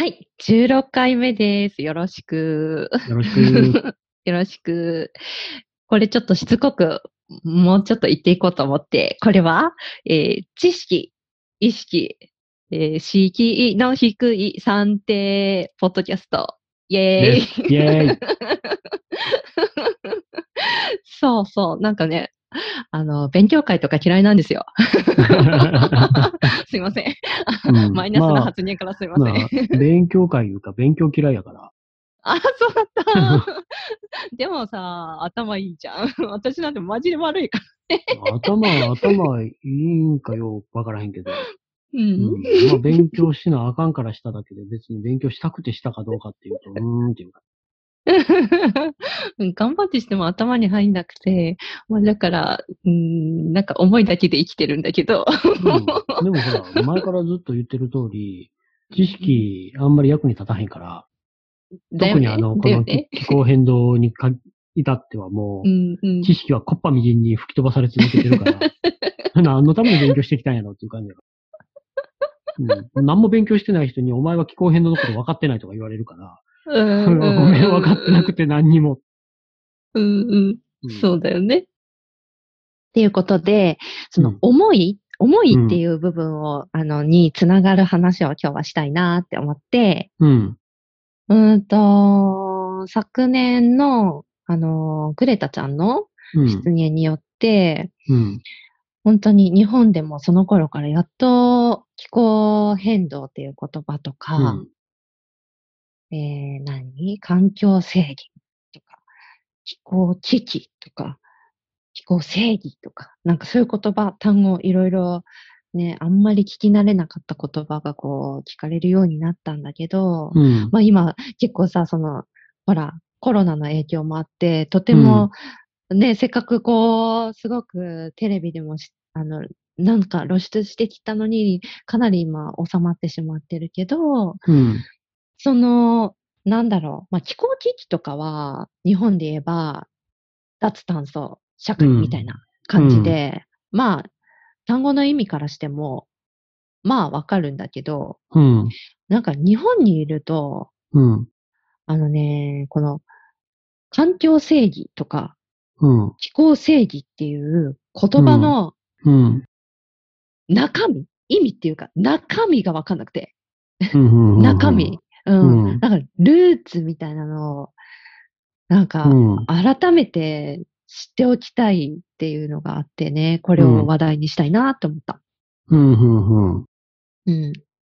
はい、16回目です。よろしく。よろしく。よろしく。これちょっとしつこく、もうちょっと言っていこうと思って、これは、知識、意識、敷居の低い算定、ポッドキャスト。イェーイ。イェーイ。そうそう、なんかね、勉強会とか嫌いなんですよ。すいません。マイナスな発言からすいません。勉強会いうか、勉強嫌いやから。あ、そうだった。でもさ、頭いいじゃん。私なんてマジで悪いからね。頭いいんかよ、わからへんけど。まあ、勉強しなあかんからしただけで、別に勉強したくてしたかどうかっていうと、っていうか。頑張ってしても頭に入んなくて、まあ、だからなんか思いだけで生きてるんだけど、でもほら前からずっと言ってる通り、知識あんまり役に立たへんから、特にこの気候変動に至ってはもう、知識はこっぱみじんに吹き飛ばされ続けてるから、何のために勉強してきたんやろっていう感じだから、何も勉強してない人にお前は気候変動のこと分かってないとか言われるから、ごめん、分かってなくて何にも。そうだよね。っていうことで、その思いっていう部分を、につながる話を今日はしたいなって思って、昨年の、グレタちゃんの出現によって、本当に日本でもその頃からやっと気候変動っていう言葉とか、環境正義とか、気候危機とか、気候正義とか、なんかそういう言葉、単語、いろいろね、あんまり聞き慣れなかった言葉がこう、聞かれるようになったんだけど、まあ今、結構さ、ほら、コロナの影響もあって、とても、ね、せっかくこう、すごくテレビでも、なんか露出してきたのに、かなり今、収まってしまってるけど、まあ、気候危機とかは、日本で言えば、脱炭素社会みたいな感じで、まあ、単語の意味からしても、まあ、わかるんだけど、なんか日本にいると、この、環境正義とか、気候正義っていう言葉の、意味っていうか、中身がわかんなくて、中身。なんか、ルーツみたいなのを、なんか、改めて知っておきたいっていうのがあってね、これを話題にしたいなと思った。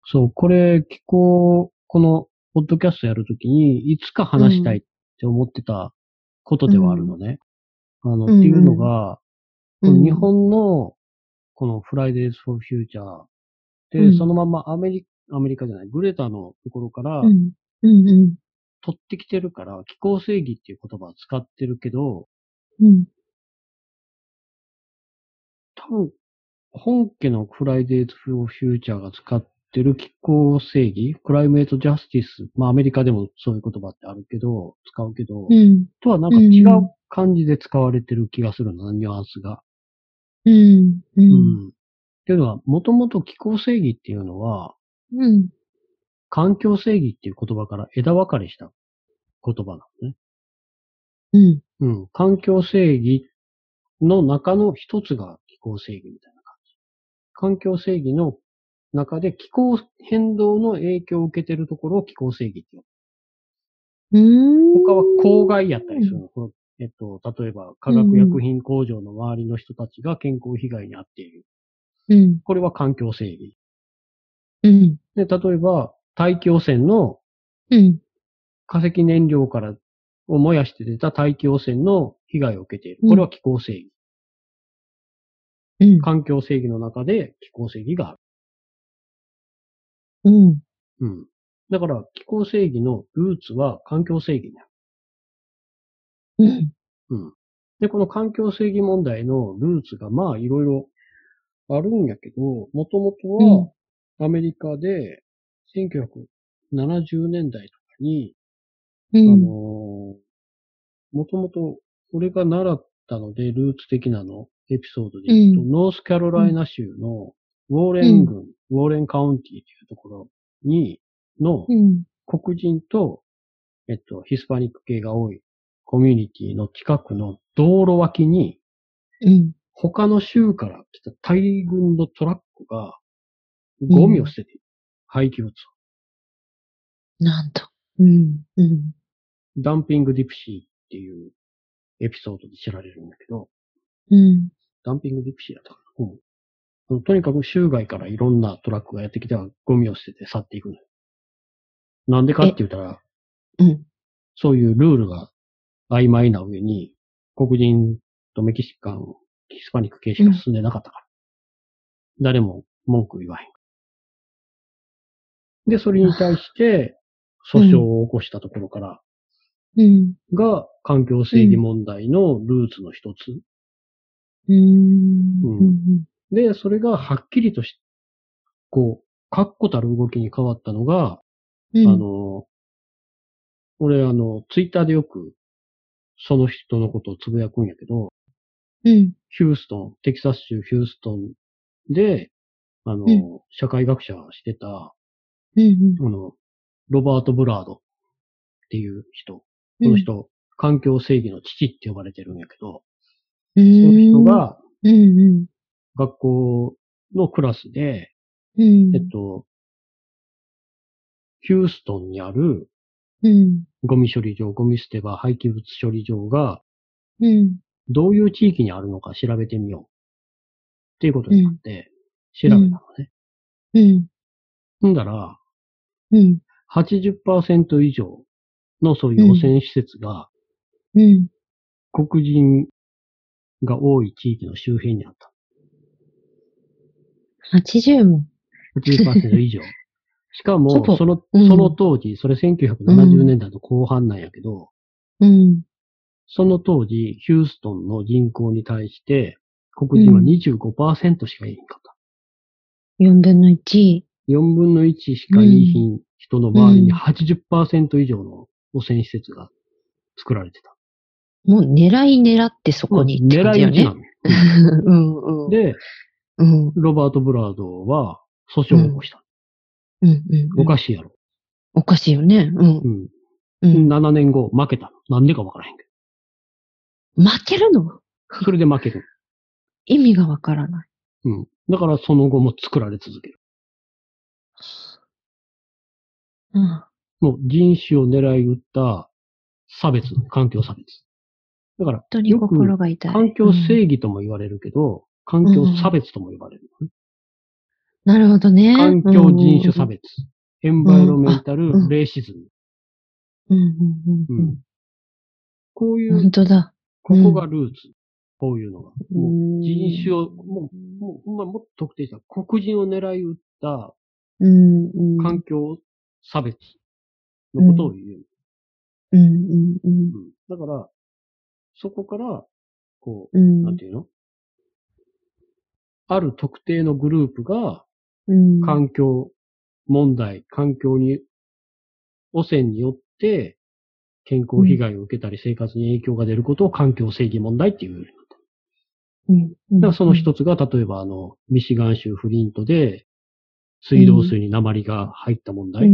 そう、これ、この、ポッドキャストやるときに、いつか話したいって思ってたことではあるのね。っていうのが、この日本の、この Fridays for Future で、そのままアメリカじゃない、グレタのところから、取ってきてるから、気候正義っていう言葉を使ってるけど、多分、本家のフライデーズ・フォー・フューチャーが使ってる気候正義、クライメート・ジャスティス、まあアメリカでもそういう言葉ってあるけど、使うけど、とはなんか違う感じで使われてる気がするな、ニュアンスが。っていうのは、もともと気候正義っていうのは、環境正義っていう言葉から枝分かれした言葉なのね。環境正義の中の一つが気候正義みたいな感じ。環境正義の中で気候変動の影響を受けてるところを気候正義って言う。他は公害やったりするの。例えば化学薬品工場の周りの人たちが健康被害に遭っている。これは環境正義。で、例えば、大気汚染の、化石燃料から、を燃やして出た大気汚染の被害を受けている。これは気候正義。環境正義の中で気候正義がある。だから、気候正義のルーツは環境正義になる。で、この環境正義問題のルーツが、まあ、いろいろあるんやけど、もともとは、アメリカで、1970年代とかに、もともと、俺が習ったので、ルーツ的なの、エピソードで言うと、ノースカロライナ州の、ウォーレン郡、ウォーレンカウンティというところに、黒人と、ヒスパニック系が多いコミュニティの近くの道路脇に、うん、他の州から来た大群のトラックが、ゴミを捨てている。廃棄物を。なんと。うん。うん。ダンピングディプシーっていうエピソードで知られるんだけど、うん。ダンピングディプシーだったかな。うん。とにかく州外からいろんなトラックがやってきてはゴミを捨てて去っていくのよ。なんでかって言ったら、うん。そういうルールが曖昧な上に、黒人とメキシカン、ヒスパニック系しか進んでなかったから。うん、誰も文句言わへん。で、それに対して、訴訟を起こしたところから、が、環境正義問題のルーツの一つ。で、それがはっきりとし、こう、確固たる動きに変わったのが、俺ツイッターでよく、その人のことをつぶやくんやけど、ヒューストン、テキサス州ヒューストンで、社会学者してた、ロバート・ブラードっていう人。この人、環境正義の父って呼ばれてるんやけど、その人が、学校のクラスで、ヒューストンにある、ゴミ処理場、ゴミ捨て場、廃棄物処理場が、どういう地域にあるのか調べてみよう。っていうことになって、調べたのね。んだら、80% 以上のそういう汚染施設が、黒人が多い地域の周辺にあった。80も ?80% 以上。しかも、その当時、それ1970年代の後半なんやけど、その当時、ヒューストンの人口に対して、黒人は 25% しかいなかった。4分の1しかいい品、人の周りに 80% 以上の汚染施設が作られてた。もう狙ってそこに行ってたよね。で、ロバート・ブラードは訴訟を起こした。おかしいやろ。おかしいよね。7年後、負けた。なんでかわからへんけど。負けるの？それで負ける。意味がわからない。だからその後も作られ続ける。もう人種を狙い撃った差別、環境差別。だから、よく環境正義とも言われるけど、環境差別とも言われる、なるほどね。環境人種差別。エンバイロメンタルレイシズム。こういう、ここがルーツ。こういうのが。人種を、もっと特定した黒人を狙い撃った環境差別のことを言う。だから、そこから、こう、なんていうの？ある特定のグループが、環境問題、環境に、汚染によって、健康被害を受けたり生活に影響が出ることを環境正義問題っていう。だからその一つが、例えばミシガン州フリントで、水道水に鉛が入った問題。あ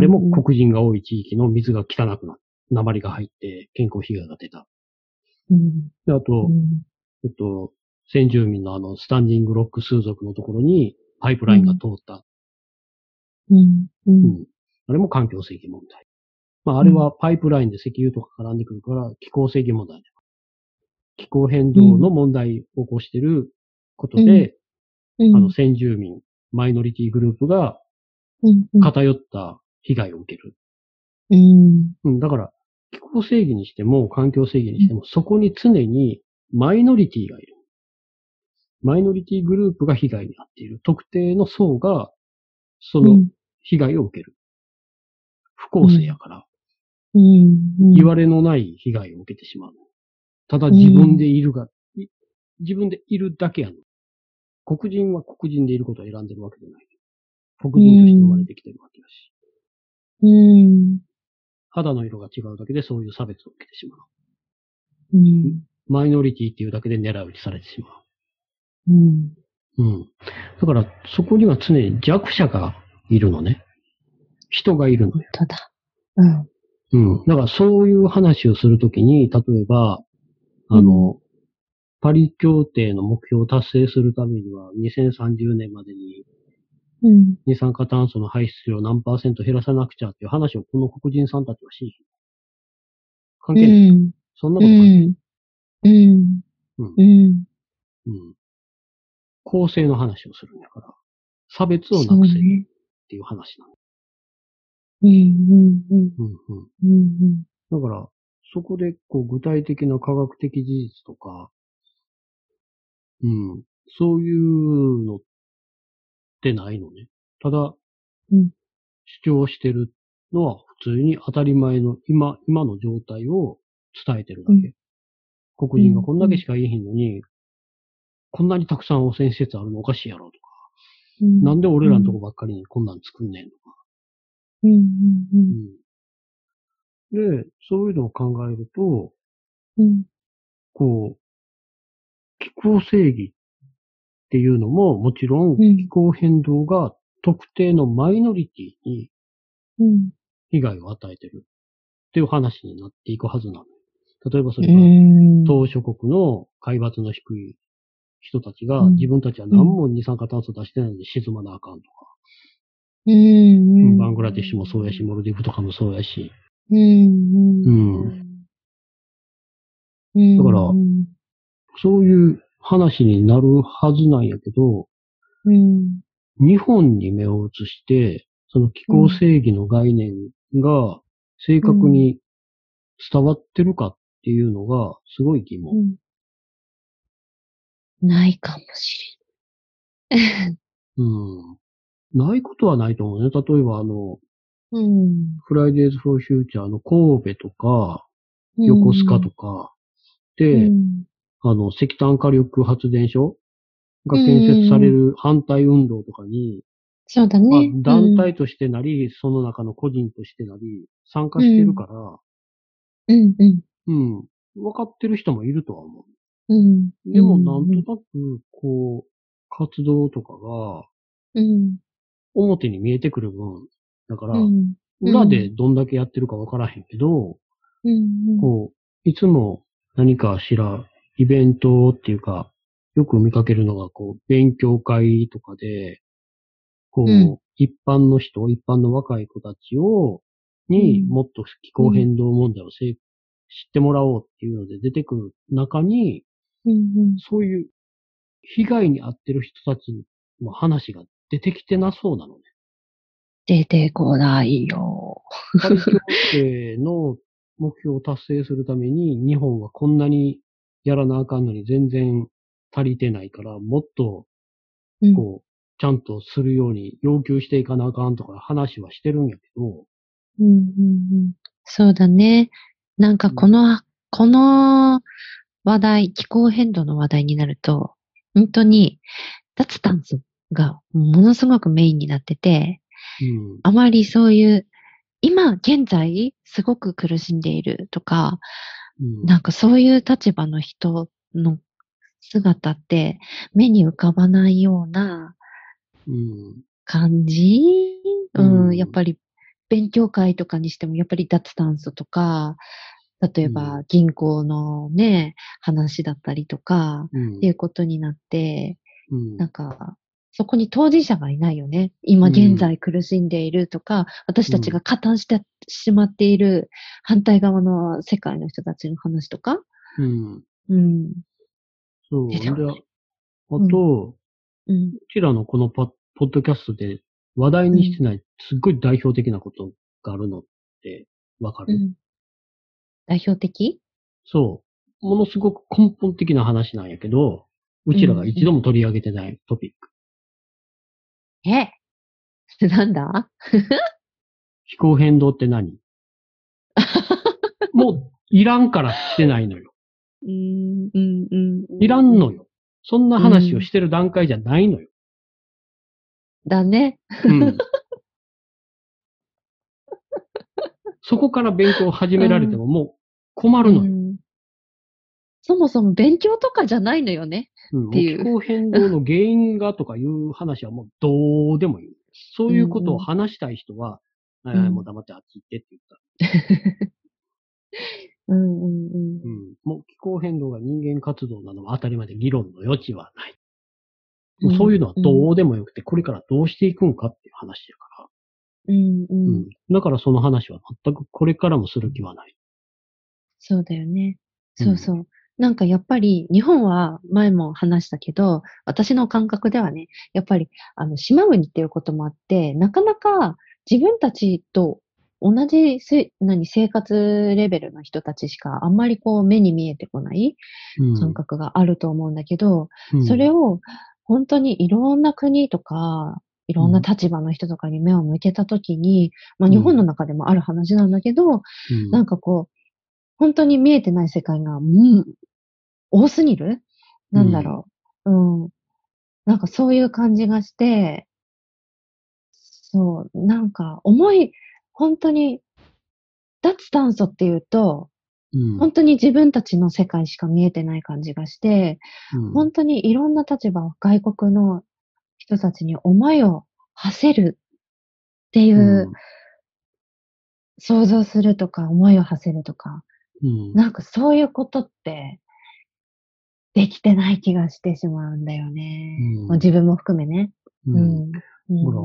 れも黒人が多い地域の水が汚くなる。鉛が入って健康被害が出た。で、あと、先住民のスタンディングロック数族のところにパイプラインが通った。あれも環境正義問題。まあ、あれはパイプラインで石油とか絡んでくるから気候正義問題。気候変動の問題を起こしてることで、先住民、マイノリティグループが偏った被害を受ける。だから、気候正義にしても環境正義にしても、そこに常にマイノリティがいる。マイノリティグループが被害に遭っている。特定の層が、その被害を受ける。不公正やから、言われのない被害を受けてしまう。ただ自分でいるだけやの。黒人は黒人でいることを選んでるわけじゃない。黒人として生まれてきてるわけだし。肌の色が違うだけでそういう差別を受けてしまう。マイノリティっていうだけで狙い撃ちされてしまう。だからそこには常に弱者がいるのね。人がいるのよ。ただ。うん。うん。だからそういう話をするときに、例えば、うん、パリ協定の目標を達成するためには、2030年までに、二酸化炭素の排出量を何%減らさなくちゃっていう話をこの黒人さんたちはし、関係ない。うん、そんなこと関係ない。うん。うん。うん。うん。公正の話をするんだから、差別をなくせっていう話なんだ。うんうんうん。うんうん。だから、そこでこう具体的な科学的事実とか、うん、そういうのってないのね。ただ、うん、主張してるのは普通に当たり前の今の状態を伝えてるだけ。うん、黒人がこんだけしか言えへんのに、うん、こんなにたくさん汚染施設あるのおかしいやろとか、うん、なんで俺らのとこばっかりにこんなん作んねんとか。うんうんうん、で、そういうのを考えると、うん、こう、気候正義っていうのももちろん気候変動が特定のマイノリティに被害を与えてるっていう話になっていくはずなの。例えばそれが島諸国の海抜の低い人たちが自分たちは何も二酸化炭素出してないので沈まなあかんとか、バングラデシュもそうやしモルディブとかもそうやし、だからそういう話になるはずなんやけど、うん、日本に目を移して、その気候正義の概念が正確に伝わってるかっていうのがすごい疑問。ないかもしれん。うん。ないことはないと思うね。例えばフライデーズ・フォー・フューチャーの神戸とか、横須賀とかで、石炭火力発電所が建設される反対運動とかに、そうだね。団体としてなり、その中の個人としてなり、参加してるから、分かってる人もいるとは思う。でも、なんとなく、こう、活動とかが、表に見えてくる分、だから、裏でどんだけやってるか分からへんけど、こう、いつも何かしら、イベントっていうか、よく見かけるのが、こう、勉強会とかで、こう、一般の若い子たちにもっと気候変動問題を知ってもらおうっていうので出てくる中に、そういう被害に遭ってる人たちの話が出てきてなそうなのね。出てこないよ。パリ協定の目標を達成するために、日本はこんなにやらなあかんのに全然足りてないから、もっと、こう、ちゃんとするように要求していかなあかんとか話はしてるんやけど。そうだね。なんかこの話題、気候変動の話題になると、本当に脱炭素がものすごくメインになってて、あまりそういう、今現在すごく苦しんでいるとか、なんかそういう立場の人の姿って目に浮かばないような感じ、やっぱり勉強会とかにしてもやっぱり脱炭素とか、例えば銀行のね、話だったりとか、っていうことになって、なんかそこに当事者がいないよね。今現在苦しんでいるとか、私たちが加担してしまっている反対側の世界の人たちの話とか。そう。で、あと、うちらのこのポッドキャストで話題にしてない、すっごい代表的なことがあるのってわかる？代表的？そう。ものすごく根本的な話なんやけど、うちらが一度も取り上げてないトピック。なんだ気候変動って何もう、いらんからしてないのよ。いらんのよ。そんな話をしてる段階じゃないのよ。だね。そこから勉強を始められてももう困るのよ。そもそも勉強とかじゃないのよね。気候変動の原因がとかいう話はもうどうでもいい。そういうことを話したい人は、はいはい、もう黙ってあっち行ってって言った。うんうんうん。うん。もう気候変動が人間活動なのは当たり前で議論の余地はない。もうそういうのはどうでもよくて、これからどうしていくのかっていう話だから。うんうん。うん、だからその話は全くこれからもする気はない。そうだよね。そうそう。うん、なんかやっぱり日本は前も話したけど、私の感覚ではね、やっぱり島国っていうこともあって、なかなか自分たちと同じ生活レベルの人たちしかあんまりこう目に見えてこない感覚があると思うんだけど、うん、それを本当にいろんな国とかいろんな立場の人とかに目を向けたときに、まあ日本の中でもある話なんだけど、うん、なんかこう本当に見えてない世界が、うん、多すぎる？なんだろう、うん、なんかそういう感じがして、そうなんか本当に、脱炭素っていうと、うん、本当に自分たちの世界しか見えてない感じがして、うん、本当にいろんな立場、外国の人たちに思いを馳せるっていう、うん、想像するとか、思いを馳せるとか、うん、なんかそういうことって、できてない気がしてしまうんだよね。うん、自分も含めね。うんうん、ほら、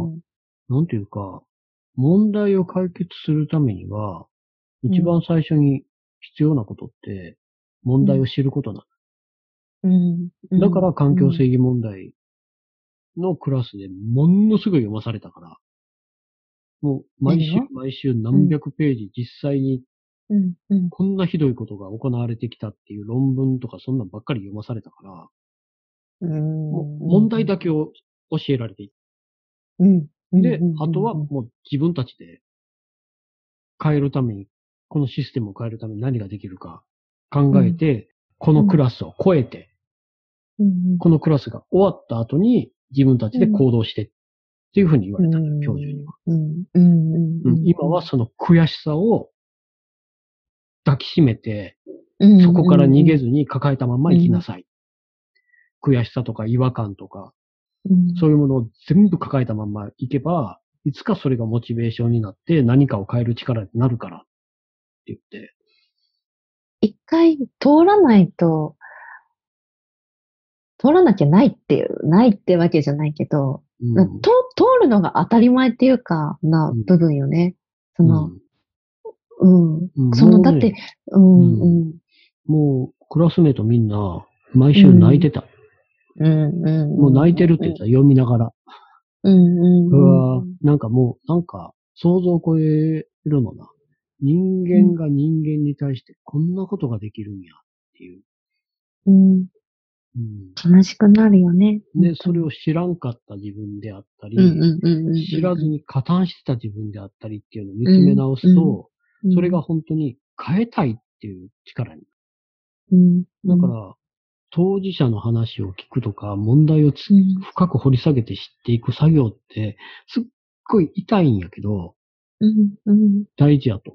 なんていうか、問題を解決するためには、一番最初に必要なことって、問題を知ることなの。だから環境正義問題のクラスでものすごい読まされたから、もう毎週何百ページ実際にこんなひどいことが行われてきたっていう論文とかそんなんばっかり読まされたから、問題だけを教えられていた。で、あとはもう自分たちで変えるために、このシステムを変えるために何ができるか考えて、うん、このクラスを超えて、うん、このクラスが終わった後に自分たちで行動してっていうふうに言われた、うん、教授には、うんうん。今はその悔しさを抱きしめて、うん、そこから逃げずに抱えたまま生きなさい。うん、悔しさとか違和感とか、そういうものを全部抱えたまんまいけば、いつかそれがモチベーションになって何かを変える力になるからって言って。一回通らなきゃないってわけじゃないけど、うん、通るのが当たり前っていうかな部分よね。うん、だって、もうクラスメートみんな毎週泣いてた。もう泣いてるって言ったら読みながら。なんかもう、なんか想像を超えるのな。人間が人間に対してこんなことができるんやっていう。悲しくなるよね。で、それを知らんかった自分であったり、知らずに加担してた自分であったりっていうのを見つめ直すと、それが本当に変えたいっていう力に。だから、当事者の話を聞くとか、問題を深く掘り下げて知っていく作業って、すっごい痛いんやけど、大事やと。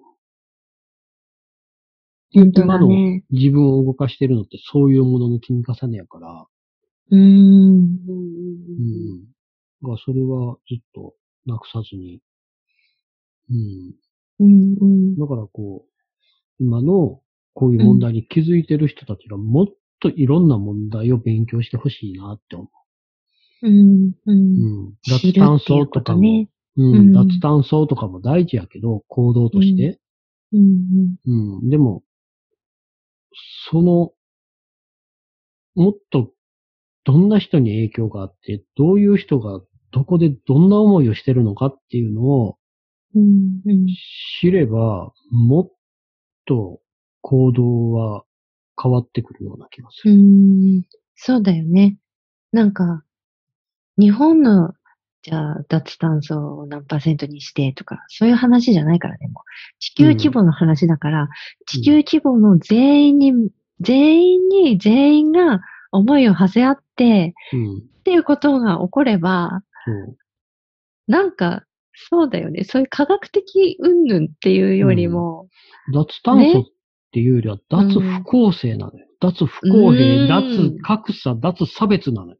今の自分を動かしてるのってそういうものの積み重ねやから、それはずっとなくさずに、だからこう、今のこういう問題に気づいてる人たちがもっといろんな問題を勉強してほしいなって思う。脱炭素とかも、脱炭素とかも大事やけど、行動として。でも、もっとどんな人に影響があって、どういう人がどこでどんな思いをしてるのかっていうのを知れば、もっと行動は変わってくるような気がする。そうだよね。なんか、日本の、じゃあ、脱炭素を何%にしてとか、そういう話じゃないからね、もう。地球規模の話だから、地球規模の全員が思いを馳せ合って、っていうことが起これば、なんか、そうだよね。そういう科学的云々っていうよりも、脱炭素っていうよりは、脱不公正なのよ。脱不公平、脱格差、脱差別なのよ。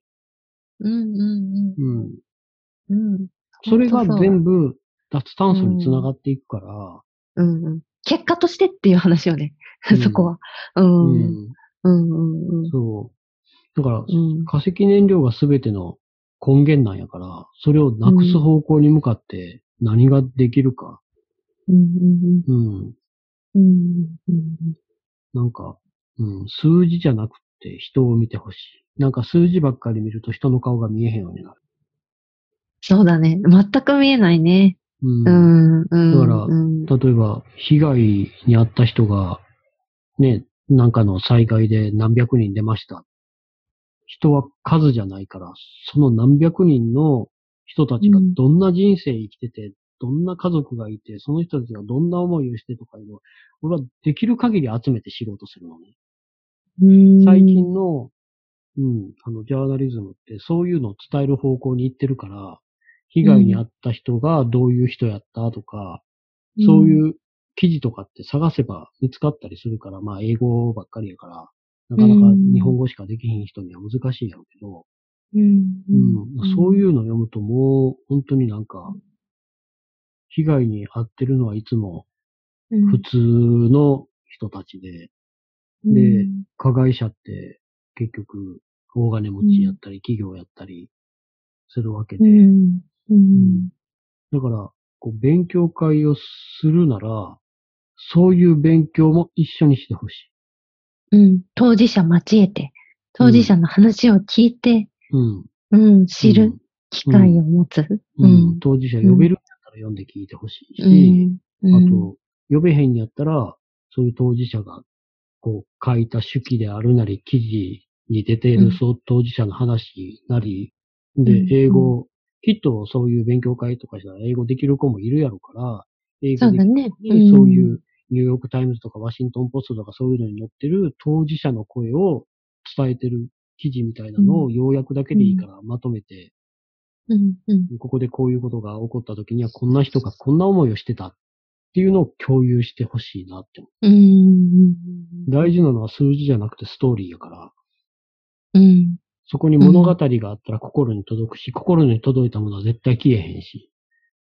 それが全部、脱炭素につながっていくから。うんうん、結果としてっていう話よね。そこは。うんうんうんうん、そう。だから、うん、化石燃料が全ての根源なんやから、それをなくす方向に向かって何ができるか。うん。うん。うん、なんか、うん、数字じゃなくて人を見てほしい。なんか数字ばっかり見ると人の顔が見えへんようになる。そうだね。全く見えないね。うん。うん、だから、うん、例えば、被害に遭った人が、ね、なんかの災害で何百人出ました。人は数じゃないから、その何百人の人たちがどんな人生生きてて、どんな家族がいて、その人たちがどんな思いをしてとかいうのを、俺はできる限り集めて知ろうとするのね。最近の、うん、ジャーナリズムってそういうのを伝える方向に行ってるから、被害に遭った人がどういう人やったとか、うん、そういう記事とかって探せば見つかったりするから、まあ英語ばっかりやから、なかなか日本語しかできひん人には難しいやろうけど、うんうん、そういうのを読むともう本当になんか、被害に遭ってるのはいつも普通の人たちで、うん、で、加害者って結局大金持ちやったり企業やったりするわけで、うんうん、だからこう勉強会をするなら、そういう勉強も一緒にしてほしい。うん、当事者交えて、当事者の話を聞いて、うんうん、知る機会を持つ、うんうんうん。当事者呼べるんだったら読んで聞いてほしいし、うんうん、あと、呼べへんやったら、そういう当事者がこう書いた手記であるなり、記事に出ている、うん、当事者の話なり、で、英語、うん、きっとそういう勉強会とかしたら英語できる子もいるやろから、英語できるね、うん、そういう、ニューヨークタイムズとかワシントンポストとかそういうのに載ってる当事者の声を伝えてる記事みたいなのを要約だけでいいからまとめて、うんうん、ここでこういうことが起こった時にはこんな人がこんな思いをしてたっていうのを共有してほしいなって思う。大事なのは数字じゃなくてストーリーやから、うん、そこに物語があったら心に届くし、心に届いたものは絶対消えへんし、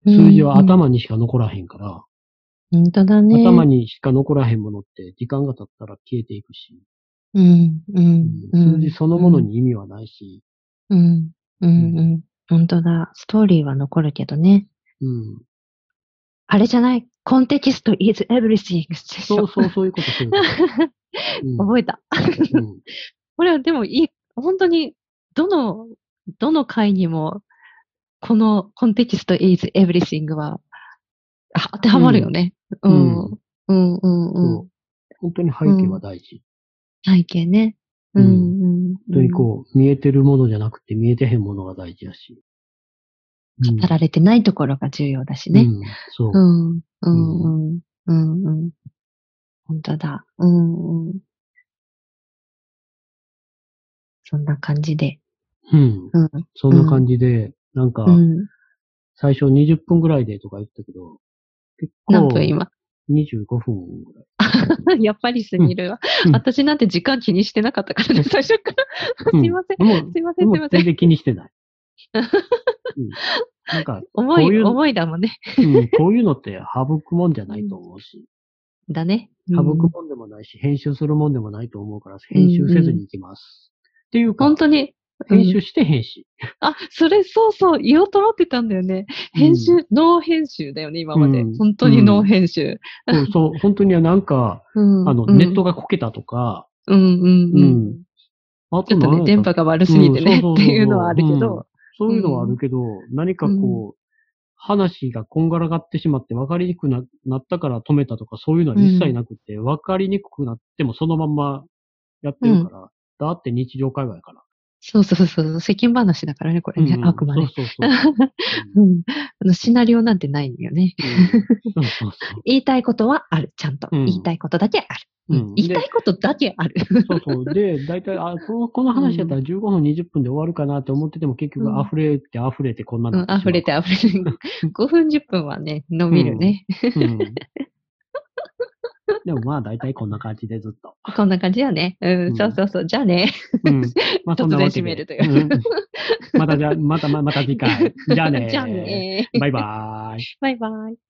数字は頭にしか残らへんから、本当だね。頭にしか残らへんものって時間が経ったら消えていくし。うん、うん。数字そのものに意味はないし。うん、うん、うん。本当だ。ストーリーは残るけどね。うん。あれじゃない？コンテキスト is everything。そうそう、そういうことする。うん、覚えた。うん、これはでも本当に、どの回にも、このコンテキスト is everything は、当てはまるよね。うん。うん。うん。うん。本当に背景は大事。うん、背景ね。うん。本当にこう、見えてるものじゃなくて見えてへんものが大事だし。語られてないところが重要だしね。うん。そう。うん。うん。うん。うん。うん。本当だ。うん。うん。そんな感じで。うん。うん。そんな感じで、なんか、最初20分ぐらいでとか言ったけど、結構何分今 ?25 分ぐらい。やっぱりすぎるわ、うん。私なんて時間気にしてなかったからね、最初から。すいません。すいません、すいません。全然気にしてない。うん、なんか重いだもんね、うん。こういうのって省くもんじゃないと思うし。だね、うん。省くもんでもないし、編集するもんでもないと思うから、編集せずに行きます。っていうか。本当に。編集してへんし、うん。あ、それそうそう、言おうと思ってたんだよね。編集、うん、ノー編集だよね、今まで。うん、本当にノー編集。うん、そう、本当にはなんか、うん、ネットがこけたとか、うんうんうん。あとちょっとね、電波が悪すぎてね、うん、っていうのはあるけど、うん。そういうのはあるけど、うん、何かこう、話がこんがらがってしまって分かりにくく なったから止めたとか、そういうのは一切なくて、うん、分かりにくくなってもそのまんまやってるから、うん、だって日常会話やから。そうそうそう、世間話だからね、これね、うん、あくまで。そうそうそううん、シナリオなんてないんだよね。うん、そうそうそう言いたいことはある、ちゃんと。うん、言いたいことだけある。うん、言いたいことだけある。そうそう。で、大体、この話だったら15分、20分で終わるかなって思ってても、結局、溢れてこんなの、うん。溢れて。5分、10分はね、伸びるね。うんうんでもまあ大体こんな感じでずっと。こんな感じやね。うん、うん、そうそうそう。じゃあね。うん。まあそんなわけで。突然締めるという。うん、またじゃあ、また次回。じゃあね。じゃあね。バイバーイ。バイバーイ。